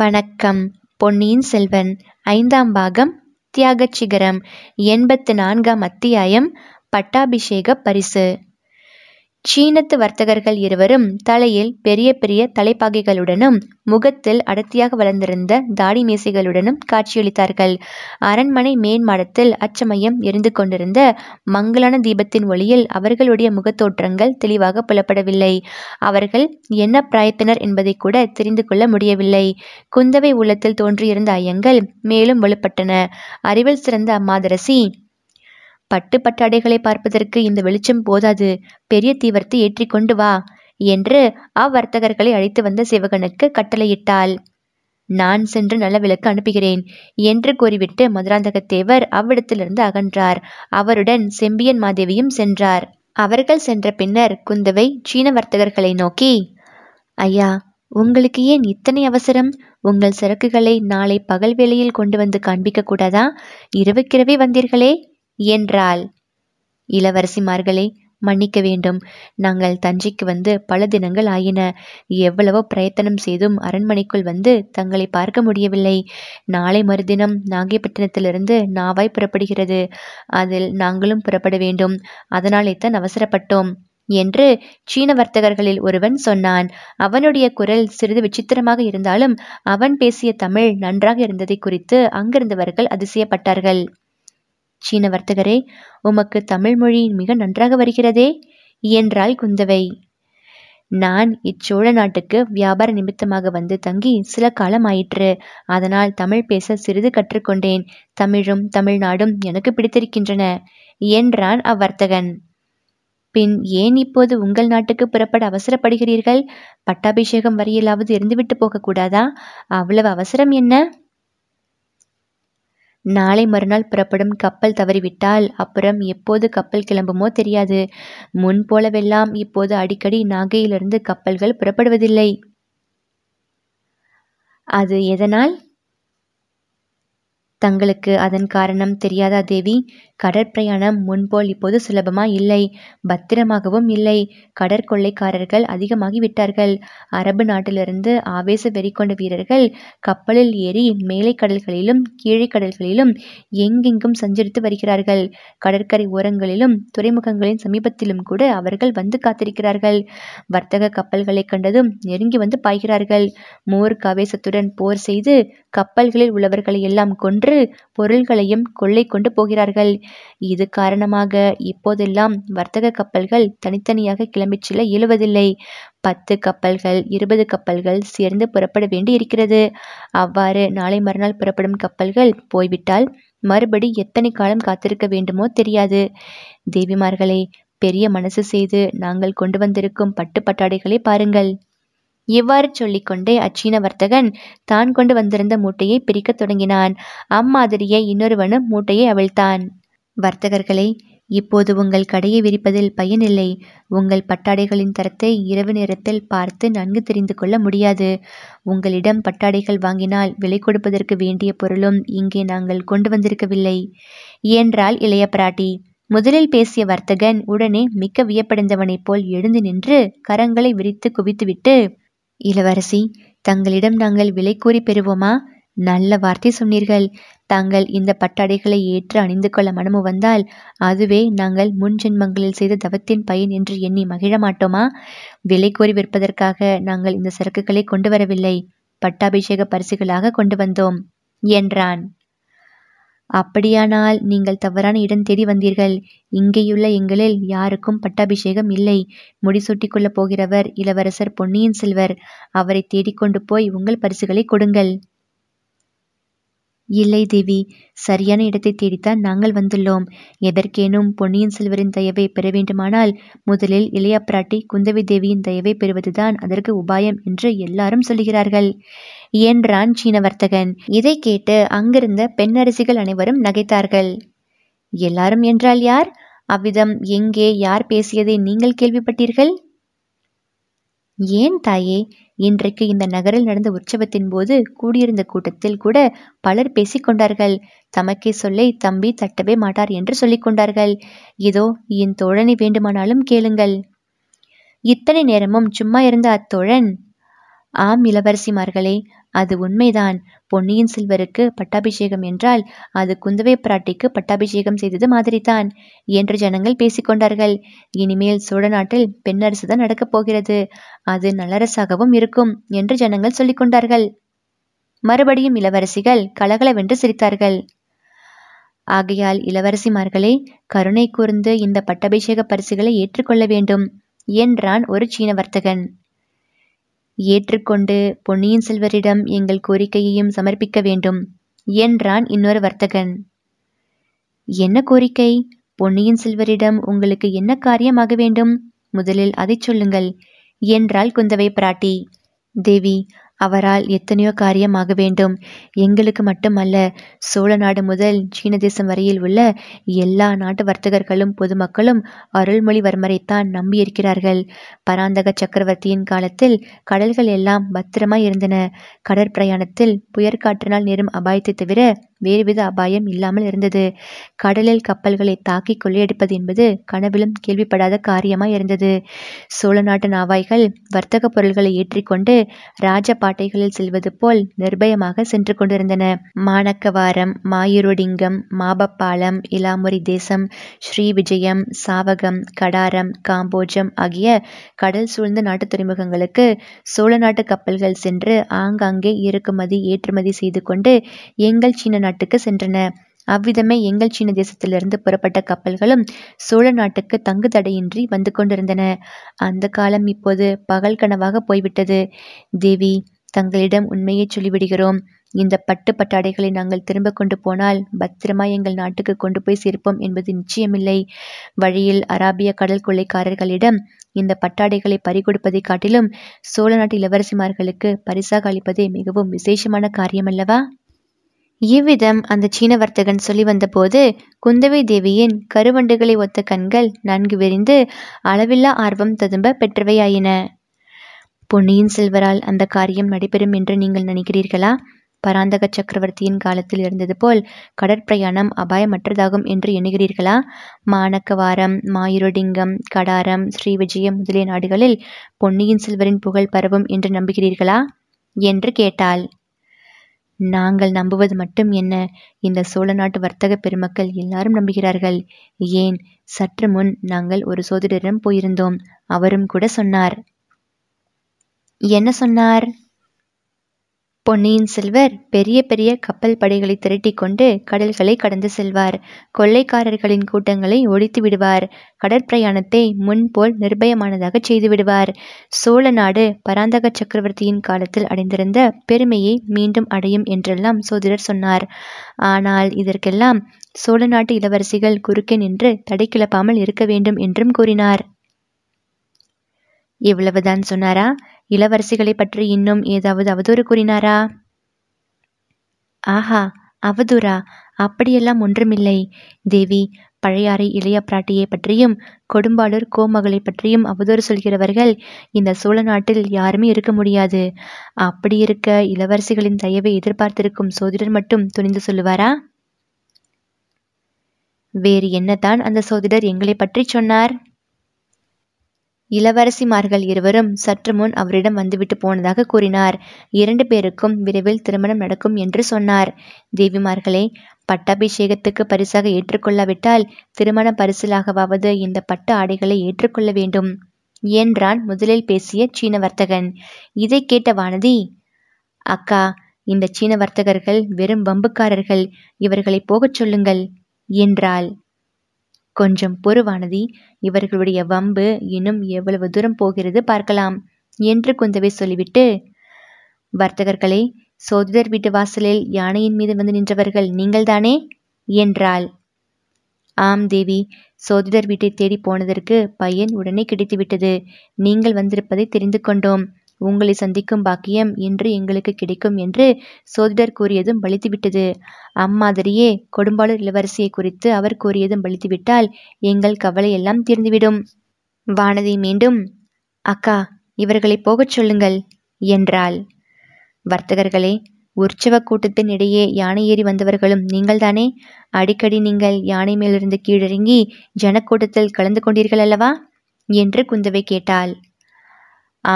வணக்கம். பொன்னியின் செல்வன் 5ஆம் பாகம், தியாகச்சிகரம், 84ஆம் அத்தியாயம், பட்டாபிஷேக பரிசு. சீனத்து வர்த்தகர்கள் இருவரும் தலையில் பெரிய பெரிய தலைப்பாகைகளுடனும் முகத்தில் அடர்த்தியாக வளர்ந்திருந்த தாடி மீசைகளுடனும் காட்சியளித்தார்கள். அரண்மனை மேன்மாடத்தில் அச்சமயம் எரிந்து கொண்டிருந்த மங்களான தீபத்தின் ஒளியில் அவர்களுடைய முகத்தோற்றங்கள் தெளிவாக புலப்படவில்லை. அவர்கள் என்ன பிராயத்தினர் என்பதை கூட தெரிந்து கொள்ள முடியவில்லை. குந்தவை உள்ளத்தில் தோன்றியிருந்த ஐயங்கள் மேலும் வலுப்பட்டன. அறிவில் சிறந்த அம்மாதரசி, பட்டு பட்டாடைகளை பார்ப்பதற்கு இந்த வெளிச்சம் போதாது, பெரிய தீவர்த்து ஏற்றி கொண்டு வா என்று அவ்வர்த்தகர்களை அழைத்து வந்த சிவகனுக்கு கட்டளையிட்டாள். நான் சென்று நல்ல விளக்கு அனுப்புகிறேன் என்று கூறிவிட்டு மதுராந்தகத்தேவர் அவ்விடத்திலிருந்து அகன்றார். அவருடன் செம்பியன் மாதேவியும் சென்றார். அவர்கள் சென்ற பின்னர் குந்தவை சீன வர்த்தகர்களை நோக்கி, ஐயா, உங்களுக்கு ஏன் இத்தனை அவசரம்? உங்கள் சரக்குகளை நாளை பகல் வேளையில் கொண்டு வந்து காண்பிக்க கூடாதா? இரவுக்கிரவே வந்தீர்களே என்றாள். இளவரசிமார்களே, மன்னிக்க வேண்டும். நாங்கள் தஞ்சைக்கு வந்து பல தினங்கள் ஆயின. எவ்வளவோ பிரயத்தனம் செய்தும் அரண்மனைக்குள் வந்து தங்களை பார்க்க முடியவில்லை. நாளை மறுதினம் நாகைப்பட்டினத்திலிருந்து நாவாய் புறப்படுகிறது. அதில் நாங்களும் புறப்பட வேண்டும். அதனாலே தான் அவசரப்பட்டோம் என்று சீன வர்த்தகர்களில் ஒருவன் சொன்னான். அவனுடைய குரல் சிறிது விசித்திரமாக இருந்தாலும் அவன் பேசிய தமிழ் நன்றாக இருந்ததை குறித்து அங்கிருந்தவர்கள் அதிசயப்பட்டார்கள். சீன வர்த்தகரே, உமக்கு தமிழ் மொழி மிக நன்றாக வருகிறதே என்றாள் குந்தவை. நான் இச்சோழ நாட்டுக்கு வியாபார நிமித்தமாக வந்து தங்கி சில காலம் ஆயிற்று. அதனால் தமிழ் பேச சிறிது கற்றுக்கொண்டேன். தமிழும் தமிழ்நாடும் எனக்கு பிடித்திருக்கின்றன என்றான் அவ்வர்த்தகன். பின் ஏன் இப்போது உங்கள் நாட்டுக்கு புறப்பட அவசரப்படுகிறீர்கள்? பட்டாபிஷேகம் வரையிலாவது இருந்துவிட்டு போகக்கூடாதா? அவ்வளவு அவசரம் என்ன? நாளை மறுநாள் புறப்படும் கப்பல் தவறிவிட்டால் அப்புறம் எப்போது கப்பல் கிளம்புமோ தெரியாது. முன்போலவெல்லாம் இப்போது அடிக்கடி நாகையிலிருந்து கப்பல்கள் புறப்படுவதில்லை. அது எதனால்? தங்களுக்கு அதன் காரணம் தெரியாதா தேவி? கடற்பிரயாணம் முன்போல் இப்போது சுலபமா இல்லை, பத்திரமாகவும் இல்லை. கடற்கொள்ளைக்காரர்கள் அதிகமாகிவிட்டார்கள். அரபு நாட்டிலிருந்து ஆவேச வெறி கொண்ட வீரர்கள் கப்பலில் ஏறி மேலை கடல்களிலும் கீழே கடல்களிலும் எங்கெங்கும் சஞ்சரித்து வருகிறார்கள். கடற்கரை ஓரங்களிலும் துறைமுகங்களின் சமீபத்திலும் கூட அவர்கள் வந்து காத்திருக்கிறார்கள். வர்த்தக கப்பல்களை கண்டதும் நெருங்கி வந்து பாய்கிறார்கள். மூர்க்காவேசத்துடன் போர் செய்து கப்பல்களில் உள்ளவர்களை எல்லாம் கொன்று பொருள்களையும் கொள்ளை கொண்டு போகிறார்கள். இது காரணமாக இப்போதெல்லாம் வர்த்தக கப்பல்கள் தனித்தனியாக கிளம்பிச் செல்ல இயலுவதில்லை. 10 கப்பல்கள் 20 கப்பல்கள் சேர்ந்து புறப்பட வேண்டி இருக்கிறது. அவ்வாறு நாளை மறுநாள் புறப்படும் கப்பல்கள் போய்விட்டால் மறுபடி எத்தனை காலம் காத்திருக்க வேண்டுமோ தெரியாது. தேவிமார்களே, பெரிய மனசு செய்து நாங்கள் கொண்டு வந்திருக்கும் பட்டு பட்டாடைகளை பாருங்கள். இவ்வாறு சொல்லிக்கொண்டே அச்சீன வர்த்தகன் தான் கொண்டு வந்திருந்த மூட்டையை பிரிக்க தொடங்கினான். அம்மாதிரியே இன்னொருவனும் மூட்டையை அவிழ்த்தான். வர்த்தகர்களே, இப்போது உங்கள் கடையை விரிப்பதில் பயனில்லை. உங்கள் பட்டாடைகளின் தரத்தை இரவு நேரத்தில் பார்த்து நன்கு தெரிந்து கொள்ள முடியாது. உங்களிடம் பட்டாடைகள் வாங்கினால் விலை கொடுப்பதற்கு வேண்டிய பொருளும் இங்கே நாங்கள் கொண்டு வந்திருக்கவில்லை என்றாள் இளைய பிராட்டி. முதலில் பேசிய வர்த்தகன் உடனே மிக்க வியப்படைந்தவனைப் போல் எழுந்து நின்று கரங்களை விரித்து குவித்துவிட்டு, இளவரசி, தங்களிடம் நாங்கள் விலை கூறி பெறுவோமா? நல்ல வார்த்தை சொன்னீர்கள். தாங்கள் இந்த பட்டாடைகளை ஏற்று அணிந்து கொள்ள மனமு வந்தால் அதுவே நாங்கள் முன்ஜென்மங்களில் செய்த தவத்தின் பயன் என்று எண்ணி மகிழ மாட்டோமா? விலை கூறி விற்பதற்காக நாங்கள் இந்த சரக்குகளை கொண்டு வரவில்லை. பட்டாபிஷேக பரிசுகளாக கொண்டு வந்தோம் என்றான். அப்படியானால் நீங்கள் தவறான இடம் தேடி வந்தீர்கள். இங்கேயுள்ள எங்களில் யாருக்கும் பட்டாபிஷேகம் இல்லை. முடிசூட்டி கொள்ளப் போகிறவர் இளவரசர் பொன்னியின் செல்வர். அவரை தேடிக்கொண்டு போய் உங்கள் பரிசுகளை கொடுங்கள். இல்லை தேவி, சரியான இடத்தை தேடித்தான் நாங்கள் வந்துள்ளோம். எதற்கேனும் பொன்னியின் செல்வரின் தயவை பெற வேண்டுமானால் முதலில் இளைய பிராட்டி குந்தவி தேவியின் தயவை பெறுவதுதான் அதற்கு உபாயம் என்று எல்லாரும் சொல்லுகிறார்கள் என்றான் சீன வர்த்தகன். இதை கேட்டு அங்கிருந்த பெண்ணரசிகள் அனைவரும் நகைத்தார்கள். எல்லாரும் என்றால் யார்? அவ்விதம் எங்கே, யார் பேசியதை நீங்கள் கேள்விப்பட்டீர்கள்? ஏன் தாயே, இன்றைக்கு இந்த நகரில் நடந்த உற்சவத்தின் போது கூடியிருந்த கூட்டத்தில் கூட பலர் பேசிக்கொண்டார்கள். தமக்கே சொல்லை தம்பி தட்டவே மாட்டார் என்று சொல்லிக்கொண்டார்கள். இதோ என் தோழனை வேண்டுமானாலும் கேளுங்கள். இத்தனை நேரமும் சும்மா இருந்த அத்தோழன், ஆம் இளவரசிமார்களே, அது உண்மைதான். பொன்னியின் செல்வருக்கு பட்டாபிஷேகம் என்றால் அது குந்தவை பிராட்டிக்கு பட்டாபிஷேகம் செய்தது மாதிரிதான் என்று ஜனங்கள் பேசிக்கொண்டார்கள். இனிமேல் சோழ நாட்டில் பெண்ணரசுதான் நடக்கப் போகிறது, அது நல்லரசாகவும் இருக்கும் என்று ஜனங்கள் சொல்லிக்கொண்டார்கள். மறுபடியும் இளவரசிகள் கலகலவென்று சிரித்தார்கள். ஆகையால் இளவரசிமார்களே, கருணை கூர்ந்து இந்த பட்டாபிஷேக பரிசுகளை ஏற்றுக்கொள்ள வேண்டும் என்றான் ஒரு சீன வர்த்தகன். ஏற்றுக்கொண்டு பொன்னியின் செல்வரிடம் எங்கள் கோரிக்கையையும் சமர்ப்பிக்க வேண்டும் என்றான் இன்னொரு வர்த்தகன். என்ன கோரிக்கை? பொன்னியின் செல்வரிடம் உங்களுக்கு என்ன காரியமாக வேண்டும்? முதலில் அதை சொல்லுங்கள் என்றாள் குந்தவை பிராட்டி. தேவி, அவரால் எத்தனையோ காரியமாக வேண்டும். எங்களுக்கு மட்டுமல்ல, சோழ நாடு முதல் சீன தேசம் வரையில் உள்ள எல்லா நாட்டு வர்த்தகர்களும் பொதுமக்களும் அருள்மொழிவர்மரைத்தான் நம்பியிருக்கிறார்கள். பராந்தக சக்கரவர்த்தியின் காலத்தில் கடல்கள் எல்லாம் பத்திரமாய் இருந்தன. கடற்பிரயாணத்தில் புயற்காற்றினால் நேரும் அபாயத்தை தவிர வேறுவித அபாயம் இல்லாமல் இருந்தது. கடலில் கப்பல்களை தாக்கி கொள்ளையடிப்பது என்பது கனவிலும் கேள்விப்படாத காரியமாய் இருந்தது. சோழ நாட்டு நாவாய்கள் வர்த்தக பொருள்களை ஏற்றிக்கொண்டு ராஜ பாட்டைகளில் செல்வது போல் நிர்பயமாக சென்று கொண்டிருந்தன. மாணக்கவாரம், மாயிரடிங்கம், மாபப்பாளம், இலாமுரி தேசம், ஸ்ரீவிஜயம், சாவகம், கடாரம், காம்போஜம் ஆகிய கடல் சூழ்ந்த நாட்டு துறைமுகங்களுக்கு சோழ நாட்டு கப்பல்கள் சென்று ஆங்காங்கே இறக்குமதி ஏற்றுமதி செய்து கொண்டு எங்கள் சீன நாட்டுக்கு சென்றன. அவ்விதமே எங்கள் சீன தேசத்திலிருந்து புறப்பட்ட கப்பல்களும் சோழ நாட்டுக்கு தங்கு தடையின்றி வந்து கொண்டிருந்தன. அந்த காலம் இப்போது பகல் கனவாக போய்விட்டது. தேவி, தங்களிடம் உண்மையை சொல்லிவிடுகிறோம். இந்த பட்டு பட்டாடைகளை நாங்கள் திரும்ப கொண்டு போனால் பத்திரமாய் எங்கள் நாட்டுக்கு கொண்டு போய் சேர்ப்போம் என்பது நிச்சயமில்லை. வழியில் அராபிய கடல் கொள்ளைக்காரர்களிடம் இந்த பட்டாடைகளை பறிகொடுப்பதை காட்டிலும் சோழ நாட்டு இளவரசிமார்களுக்கு பரிசாக அளிப்பதே மிகவும் விசேஷமான காரியமல்லவா? இவ்விதம் அந்த சீன வர்த்தகன் சொல்லி வந்தபோது குந்தவை தேவியின் கருவண்டுகளை ஒத்த கண்கள் நன்கு விரிந்து அளவில்லா ஆர்வம் ததும்ப பெற்றவையாயின. பொன்னியின் செல்வரால் அந்த காரியம் நடைபெறும் என்று நீங்கள் நினைக்கிறீர்களா? பராந்தக சக்கரவர்த்தியின் காலத்தில் இருந்தது போல் கடற்பிரயாணம் அபாயமற்றதாகும் என்று எண்ணுகிறீர்களா? மாணக்கவாரம், மாயிரடிங்கம், கடாரம், ஸ்ரீவிஜயம் முதலிய நாடுகளில் பொன்னியின் செல்வரின் புகழ் பரவும் என்று நம்புகிறீர்களா என்று கேட்டாள். நாங்கள் நம்புவது மட்டும் என்ன, இந்த சோழ நாட்டு வர்த்தக பெருமக்கள் எல்லாரும் நம்புகிறார்கள். ஏன், சற்று முன் நாங்கள் ஒரு சோதிடரிடம் போயிருந்தோம். அவரும் கூட சொன்னார். என்ன சொன்னார்? பொன்னியின் செல்வர் பெரிய பெரிய கப்பல் படைகளை திரட்டி கொண்டு கடல்களை கடந்து செல்வார். கொள்ளைக்காரர்களின் கூட்டங்களை ஒழித்து விடுவார். கடற்பிரயாணத்தை முன்போல் நிர்பயமானதாக செய்துவிடுவார். சோழ நாடு பராந்தக சக்கரவர்த்தியின் காலத்தில் அடைந்திருந்த பெருமையை மீண்டும் அடையும் என்றெல்லாம் சோதிடர் சொன்னார். ஆனால் இதற்கெல்லாம் சோழ நாட்டு இளவரசிகள் குறுக்கே நின்று தடை கிளப்பாமல் இருக்க வேண்டும் என்றும் கூறினார். இவ்வளவுதான் சொன்னாரா? இளவரசிகளை பற்றி இன்னும் ஏதாவது அவதூறு கூறினாரா? ஆஹா, அவதூறா? அப்படியெல்லாம் ஒன்றுமில்லை தேவி. பழையாறை இளைய பிராட்டியை பற்றியும் கொடும்பாளூர் கோமகளை பற்றியும் அவதூறு சொல்கிறவர்கள் இந்த சோழ நாட்டில் யாருமே இருக்க முடியாது. அப்படி இருக்க இளவரசிகளின் தயவை எதிர்பார்த்திருக்கும் சோதிடர் மட்டும் துணிந்து சொல்லுவாரா? வேறு என்னதான் அந்த சோதிடர் எங்களை பற்றி சொன்னார்? இளவரசிமார்கள் இருவரும் சற்று முன் அவரிடம் வந்துவிட்டு போனதாக கூறினார். 2 பேருக்கும் விரைவில் திருமணம் நடக்கும் என்று சொன்னார். தேவிமார்களே, பட்டாபிஷேகத்துக்கு பரிசாக ஏற்றுக்கொள்ளாவிட்டால் திருமண பரிசிலாகவாவது இந்த பட்டு ஆடைகளை ஏற்றுக்கொள்ள வேண்டும் என்றான் முதலில் பேசிய சீன வர்த்தகன். இதை கேட்ட வானதி, அக்கா, இந்த சீன வர்த்தகர்கள் வெறும் வம்புக்காரர்கள், இவர்களை போகச் சொல்லுங்கள் என்றாள். கொஞ்சம் பொறுவானதி, இவர்களுடைய வம்பு இன்னும் எவ்வளவு தூரம் போகிறது பார்க்கலாம் என்று குந்தவை சொல்லிவிட்டு, வர்த்தகர்களே, சோதிடர் வீட்டு வாசலில் யானையின் மீது வந்து நின்றவர்கள் நீங்கள்தானே என்றாள். ஆம் தேவி, சோதிடர் வீட்டை தேடி போனதற்கு பையன் உடனே கிடைத்துவிட்டது. நீங்கள் வந்திருப்பதை தெரிந்து கொண்டோம். உங்களை சந்திக்கும் பாக்கியம் இன்று எங்களுக்கு கிடைக்கும் என்று சோதிடர் கூறியதும் பலித்துவிட்டது. அம்மாதிரியே கொடும்பாளூர் இளவரசியை குறித்து அவர் கூறியதும் பலித்துவிட்டால் எங்கள் கவலை எல்லாம் தீர்ந்துவிடும். வானதி மீண்டும், அக்கா, இவர்களை போகச் சொல்லுங்கள் என்றாள். வர்த்தகர்களே, உற்சவ கூட்டத்தின் இடையே யானை ஏறி வந்தவர்களும் நீங்கள்தானே? அடிக்கடி நீங்கள் யானை மேலிருந்து கீழிறங்கி ஜனக்கூட்டத்தில் கலந்து கொண்டீர்கள் அல்லவா என்று குந்தவை கேட்டாள்.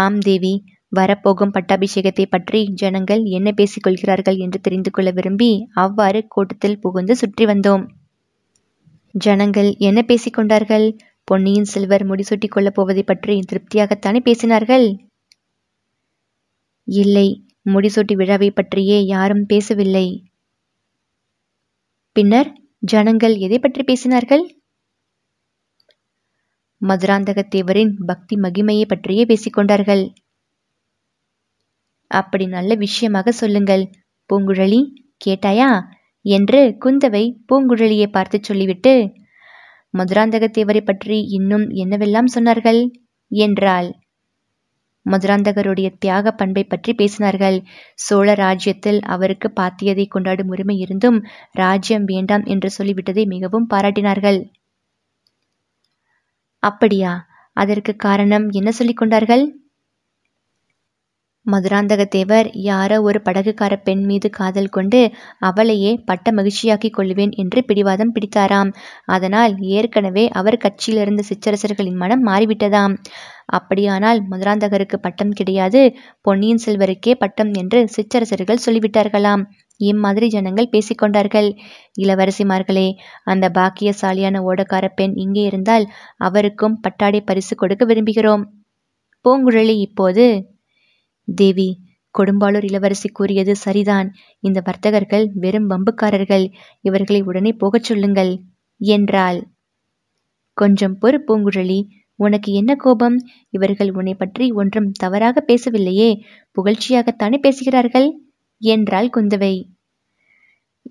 ஆம் தேவி, வரப்போகும் பட்டாபிஷேகத்தை பற்றி ஜனங்கள் என்ன பேசிக்கொள்கிறார்கள் என்று தெரிந்து கொள்ள விரும்பி அவ்வாறு கோட்டத்தில் புகுந்து சுற்றி வந்தோம். ஜனங்கள் என்ன பேசிக்கொண்டார்கள்? பொன்னியின் செல்வர் முடிசூட்டி கொள்ளப் போவதை பற்றி திருப்தியாகத்தானே பேசினார்கள்? இல்லை, முடிசூட்டி விழாவை பற்றியே யாரும் பேசவில்லை. பின்னர் ஜனங்கள் எதை பற்றி பேசினார்கள்? மதுராந்தகத்தேவரின் பக்தி மகிமையை பற்றியே பேசிக்கொண்டார்கள். அப்படி நல்ல விஷயமாக சொல்லுங்கள் பூங்குழலி, கேட்டாயா என்று குந்தவை பூங்குழலியை பார்த்து சொல்லிவிட்டு, மதுராந்தகத்தேவரை பற்றி இன்னும் என்னவெல்லாம் சொன்னார்கள் என்றாள். மதுராந்தகருடைய தியாக பண்பை பற்றி பேசினார்கள். சோழ ராஜ்யத்தில் அவருக்கு பாத்தியதை கொண்டாடும் உரிமை இருந்தும் ராஜ்யம் வேண்டாம் என்று சொல்லிவிட்டதை மிகவும் பாராட்டினார்கள். அப்படியா? அதற்கு காரணம் என்ன சொல்லிக் கொண்டார்கள்? மதுராந்தகத்தேவர் யாரோ ஒரு படகுக்கார பெண் மீது காதல் கொண்டு அவளையே பட்ட மகிழ்ச்சியாக்கி கொள்ளுவேன் என்று பிடிவாதம் பிடித்தாராம். அதனால் ஏற்கனவே அவர் கட்சியிலிருந்த சிற்றரசர்களின் மனம் மாறிவிட்டதாம். அப்படியானால் மதுராந்தகருக்கு பட்டம் கிடையாது, பொன்னியின் செல்வருக்கே பட்டம் என்று சிற்றரசர்கள் சொல்லிவிட்டார்களாம். இம்மாதிரி ஜனங்கள் பேசிக்கொண்டார்கள். இளவரசிமார்களே, அந்த பாக்கியசாலியான ஓடக்கார பெண் இங்கே இருந்தால் அவருக்கும் பட்டாடை பரிசு கொடுக்க விரும்புகிறோம். பூங்குழலி இப்போது, தேவி, கொடும்பாளூர் இளவரசி கூறியது சரிதான். இந்த வர்த்தகர்கள் வெறும் வம்புக்காரர்கள். இவர்களை உடனே போகச் சொல்லுங்கள் என்றாள். கொஞ்சம் பொறு பூங்குழலி, உனக்கு என்ன கோபம்? இவர்கள் உன்னை பற்றி ஒன்றும் தவறாக பேசவில்லையே, புகழ்ச்சியாகத்தானே பேசுகிறார்கள் என்றாள் குந்தவை.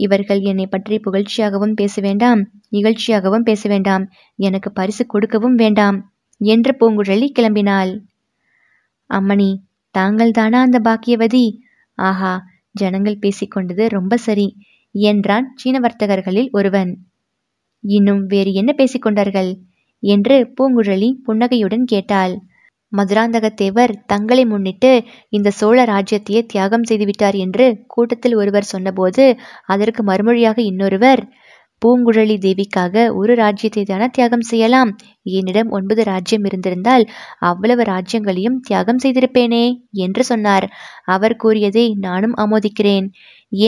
இவர்கள் என்னை பற்றி புகழ்ச்சியாகவும் பேச வேண்டாம், இகழ்ச்சியாகவும் பேச வேண்டாம், எனக்கு பரிசு கொடுக்கவும் வேண்டாம் என்று பூங்குழலி கிளம்பினாள். அம்மணி, தாங்கள் தானா அந்த பாக்கியவதி? ஆஹா, ஜனங்கள் பேசிக்கொண்டது ரொம்ப சரி என்றான் சீன வர்த்தகர்களில் ஒருவன். இன்னும் வேறு என்ன பேசிக்கொண்டார்கள் என்று பூங்குழலி புன்னகையுடன் கேட்டாள். மதுராந்தகத்தேவர் தங்களை முன்னிட்டு இந்த சோழ ராஜ்யத்தையே தியாகம் செய்துவிட்டார் என்று கூட்டத்தில் ஒருவர் சொன்னபோது அதற்கு மறுமொழியாக இன்னொருவர், பூங்குழலி தேவிக்காக ஒரு ராஜ்யத்தை தானே தியாகம் செய்யலாம், என்னிடம் 9 ராஜ்யம் இருந்திருந்தால் அவ்வளவு ராஜ்யங்களையும் தியாகம் செய்திருப்பேனே என்று சொன்னார். அவர் கூறியதை நானும் ஆமோதிக்கிறேன்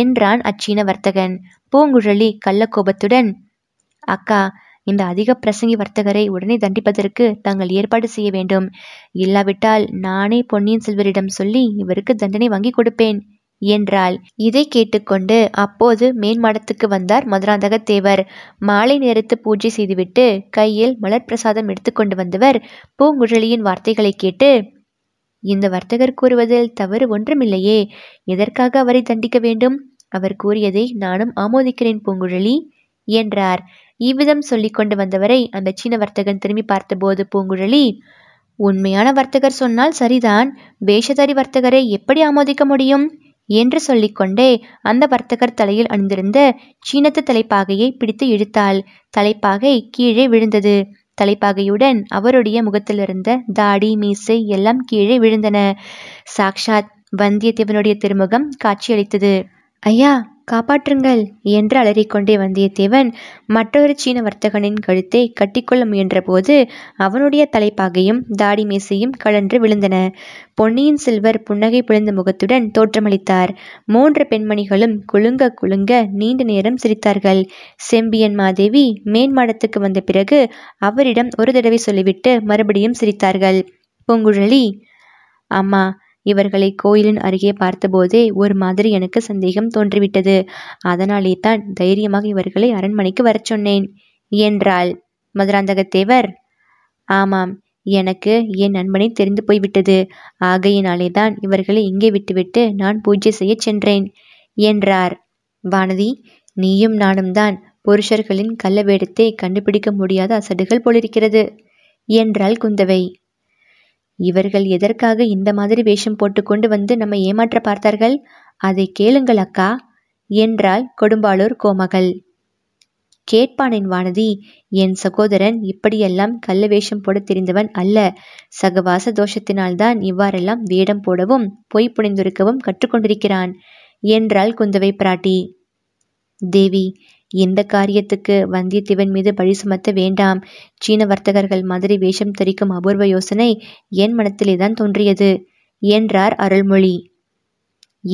என்றான் அச்சீன வர்த்தகன். பூங்குழலி கள்ளக்கோபத்துடன், அக்கா, இந்த அதிக பிரசங்கி வர்த்தகரை உடனே தண்டிப்பதற்கு தாங்கள் ஏற்பாடு செய்ய வேண்டும். இல்லாவிட்டால் நானே பொன்னியின் செல்வரிடம் சொல்லி இவருக்கு தண்டனை வாங்கி கொடுப்பேன் என்றாள். இதை கேட்டுக்கொண்டு அப்போது மேன்மாடத்துக்கு வந்தார் மதுராந்தகத்தேவர். மாலை நேரத்து பூஜை செய்துவிட்டு கையில் மலர் பிரசாதம் எடுத்துக்கொண்டு வந்தவர் பூங்குழலியின் வார்த்தைகளை கேட்டு, இந்த வர்த்தகர் கூறுவதில் தவறு ஒன்றுமில்லையே, எதற்காக அவரை தண்டிக்க வேண்டும்? அவர் கூறியதை நானும் ஆமோதிக்கிறேன் பூங்குழலி என்றார். இவ்விதம் சொல்லிக் கொண்டு வந்தவரை அந்த சீன வர்த்தகன் திரும்பி பார்த்தபோது பூங்குழலி, உண்மையான வர்த்தகர் சொன்னால் சரிதான், வேஷதாரி வர்த்தகரை எப்படி ஆமோதிக்க முடியும் என்று சொல்லிக்கொண்டே அந்த வர்த்தகர் தலையில் அணிந்திருந்த சீனத்து தலைப்பாகையை பிடித்து இழுத்தாள். தலைப்பாகை கீழே விழுந்தது. தலைப்பாகையுடன் அவருடைய முகத்திலிருந்த தாடி, மீசை எல்லாம் கீழே விழுந்தன. சாக்ஷாத் வந்தியத்தேவனுடைய திருமுகம் காட்சியளித்தது. ஐயா, காப்பாற்றுங்கள் என்று அலறிக்கொண்டே வந்தியத்தேவன் மற்றொரு சீன வர்த்தகனின் கழுத்தை கட்டிக்கொள்ள முயன்ற போது அவனுடைய தலைப்பாகையும் தாடி மீசையும் கழன்று விழுந்தன. பொன்னியின் செல்வர் புன்னகை புழிந்த முகத்துடன் தோற்றமளித்தார். 3 பெண்மணிகளும் குலுங்க குலுங்க நீண்ட நேரம் சிரித்தார்கள். செம்பியன் மாதேவி மேன்மாடத்துக்கு வந்த பிறகு அவரிடம் ஒரு தடவை சொல்லிவிட்டு மறுபடியும் சிரித்தார்கள். பூங்குழலி, அம்மா, இவர்களை கோயிலின் அருகே பார்த்தபோதே ஒரு மாதிரி எனக்கு சந்தேகம் தோன்றிவிட்டது. அதனாலே தான் தைரியமாக இவர்களை அரண்மனைக்கு வரச் சொன்னேன் என்றாள். மதுராந்தகத்தேவர், ஆமாம், எனக்கு என் நண்பனை தெரிந்து போய்விட்டது. ஆகையினாலே தான் இவர்களை இங்கே விட்டுவிட்டு நான் பூஜை செய்ய சென்றேன் என்றார். வானதி, நீயும் நானும் தான் புருஷர்களின் கள்ள வேடத்தை கண்டுபிடிக்க முடியாத அசடுகள் போலிருக்கிறது என்றாள் குந்தவை. இவர்கள் எதற்காக இந்த மாதிரி வேஷம் போட்டுக்கொண்டு வந்து நம்ம ஏமாற்ற பார்த்தார்கள்? அதை கேளுங்கள் அக்கா என்றாள் கொடும்பாளூர் கோமகள். கேட்பானேன் வானதி, என் சகோதரன் இப்படியெல்லாம் கள்ள வேஷம் போட தெரிந்தவன் அல்ல. சகவாச தோஷத்தினால்தான் இவ்வாறெல்லாம் வேடம் போடவும் பொய் புனைந்திருக்கவும் கற்றுக்கொண்டிருக்கிறான் என்றாள் குந்தவை பிராட்டி. தேவி, எந்த காரியத்துக்கு வந்தியத்தேவன் மீது பழி சுமத்த வேண்டாம். சீன வர்த்தகர்கள் மாதிரி வேஷம் தரிக்கும் அபூர்வ யோசனை என் மனத்திலேதான் தோன்றியது என்றார் அருள்மொழி.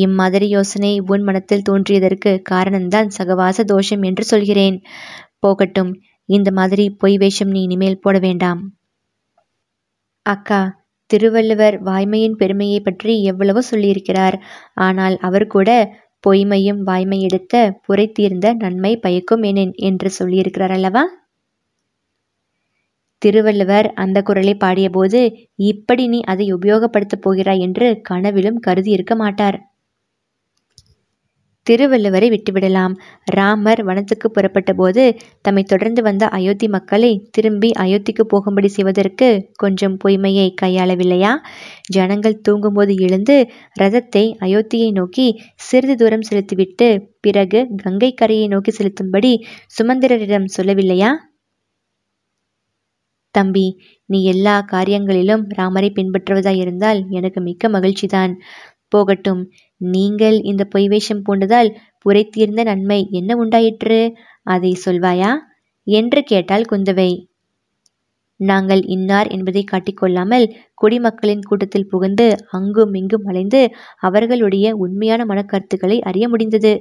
இம்மாதிரி யோசனை உன் மனத்தில் தோன்றியதற்கு காரணம்தான் சகவாச தோஷம் என்று சொல்கிறேன். போகட்டும், இந்த மாதிரி பொய் வேஷம் நீ இனிமேல் போட வேண்டாம். அக்கா, திருவள்ளுவர் வாய்மையின் பெருமையை பற்றி எவ்வளவோ சொல்லியிருக்கிறார். ஆனால் அவர் கூட பொய்மையும் வாய்மை எடுத்த புரை தீர்ந்த நன்மை பயக்கும் எனேன் என்று சொல்லியிருக்கிறார் அல்லவா? திருவள்ளுவர் அந்த குரலை பாடியபோது இப்படி நீ அதை உபயோகப்படுத்தப் போகிறாய் என்று கனவிலும் கருதி இருக்க மாட்டார். திருவள்ளுவரை விட்டுவிடலாம். ராமர் வனத்துக்கு புறப்பட்ட போது தம்மை தொடர்ந்து வந்த அயோத்தி மக்களை திரும்பி அயோத்திக்கு போகும்படி செய்வதற்கு கொஞ்சம் பொய்மையை கையாளவில்லையா? ஜனங்கள் தூங்கும்போது எழுந்து ரதத்தை அயோத்தியை நோக்கி சிறிது தூரம் செலுத்திவிட்டு பிறகு கங்கை கரையை நோக்கி செலுத்தும்படி சுமந்திரரிடம் சொல்லவில்லையா? தம்பி, நீ எல்லா காரியங்களிலும் ராமரை பின்பற்றுவதாயிருந்தால் எனக்கு மிக்க மகிழ்ச்சிதான். போகட்டும், நீங்கள் இந்த பொய் வேஷம் பூண்டதால் புரை தீர்ந்த நன்மை என்ன உண்டாயிற்று, அதை சொல்வாயா என்று கேட்டாள் குந்தவை. நாங்கள் இன்னார் என்பதை காட்டிக்கொள்ளாமல் குடிமக்களின் கூட்டத்தில் புகுந்து அங்கும் இங்கும் அலைந்து அவர்களுடைய உண்மையான மனக்கருத்துக்களை அறிய முடிந்தது.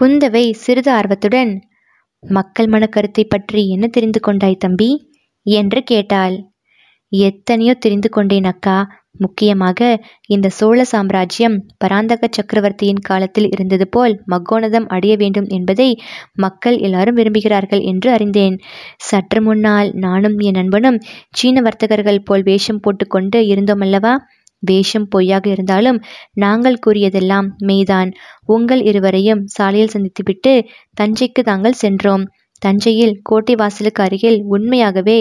குந்தவை சிறிது ஆர்வத்துடன், மக்கள் மனக்கருத்தை பற்றி என்ன தெரிந்து கொண்டாய் தம்பி என்று கேட்டாள். எத்தனையோ தெரிந்து கொண்டேன் அக்கா. முக்கியமாக இந்த சோழ சாம்ராஜ்யம் பராந்தக சக்கரவர்த்தியின் காலத்தில் இருந்தது போல் மகோனதம் அடைய வேண்டும் என்பதை மக்கள் எல்லாரும் விரும்புகிறார்கள் என்று அறிந்தேன். சற்று முன்னால் நானும் என் நண்பனும் சீன வர்த்தகர்கள் போல் வேஷம் போட்டுக்கொண்டு இருந்தோம் அல்லவா? வேஷம் பொய்யாக இருந்தாலும் நாங்கள் கூறியதெல்லாம் மெய்தான். உங்கள் இருவரையும் சாலையில் சந்தித்துவிட்டு தஞ்சைக்கு தாங்கள் சென்றோம். தஞ்சையில் கோட்டை வாசலுக்கு அருகில் உண்மையாகவே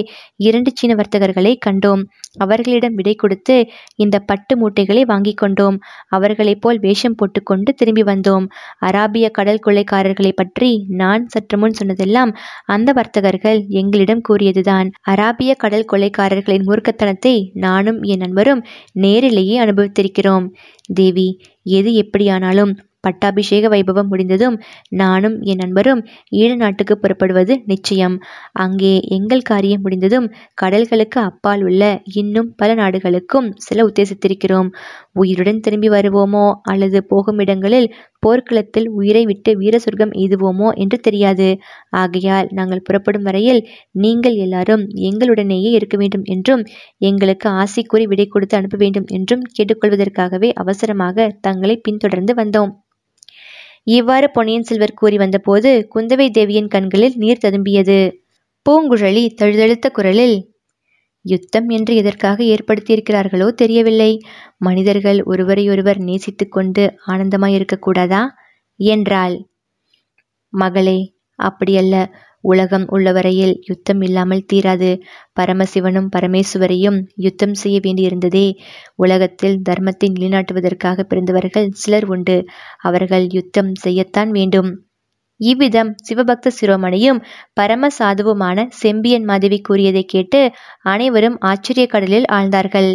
2 சீன வர்த்தகர்களை கண்டோம். அவர்களிடம் விடை கொடுத்து இந்த பட்டு மூட்டைகளை வாங்கி கொண்டோம். அவர்களைப் போல் வேஷம் போட்டுக்கொண்டு திரும்பி வந்தோம். அராபிய கடல் கொள்ளைக்காரர்களை பற்றி நான் சற்று முன் சொன்னதெல்லாம் அந்த வர்த்தகர்கள் எங்களிடம் கூறியதுதான். அராபிய கடல் கொள்ளைக்காரர்களின் மூர்க்கத்தனத்தை நானும் என் நண்பரும் நேரிலேயே அனுபவித்திருக்கிறோம். தேவி, எது எப்படியானாலும் பட்டாபிஷேக வைபவம் முடிந்ததும் நானும் என் நண்பரும் ஈழ நாட்டுக்கு புறப்படுவது நிச்சயம். அங்கே எங்கள் காரியம் முடிந்ததும் கடல்களுக்கு அப்பால் உள்ள இன்னும் பல நாடுகளுக்கும் செல்ல உத்தேசித்திருக்கிறோம். உயிருடன் திரும்பி வருவோமோ அல்லது போகும் இடங்களில் போர்க்களத்தில் உயிரை விட்டு வீர சொர்க்கம் எய்துவோமோ என்று தெரியாது. ஆகையால் நாங்கள் புறப்படும் வரையில் நீங்கள் எல்லாரும் எங்களுடனேயே இருக்க வேண்டும் என்றும் எங்களுக்கு ஆசை கூறி விடை கொடுத்து அனுப்ப வேண்டும் என்றும் கேட்டுக்கொள்வதற்காகவே அவசரமாக தங்களை பின்தொடர்ந்து வந்தோம். இவ்வாறு பொன்னியின் செல்வர் கூறி வந்தபோது குந்தவை தேவியின் கண்களில் நீர் ததும்பியது. பூங்குழலி தழுதழுத்த குரலில், யுத்தம் என்று எதற்காக ஏற்படுத்தியிருக்கிறார்களோ தெரியவில்லை. மனிதர்கள் ஒருவரையொருவர் நேசித்து கொண்டு ஆனந்தமாயிருக்கக்கூடாதா என்றாள். மகளே, அப்படியல்ல. உலகம் உள்ளவரையில் யுத்தம் இல்லாமல் தீராது. பரமசிவனும் பரமேஸ்வரையும் யுத்தம் செய்ய வேண்டியிருந்ததே. உலகத்தில் தர்மத்தை நிலைநாட்டுவதற்காக பிறந்தவர்கள் சிலர் உண்டு. அவர்கள் யுத்தம் செய்யத்தான் வேண்டும். இவ்விதம் சிவபக்த சிரோமணியும் பரம சாதுவுமான செம்பியன் மாதேவி கூறியதை கேட்டு அனைவரும் ஆச்சரிய கடலில் ஆழ்ந்தார்கள்.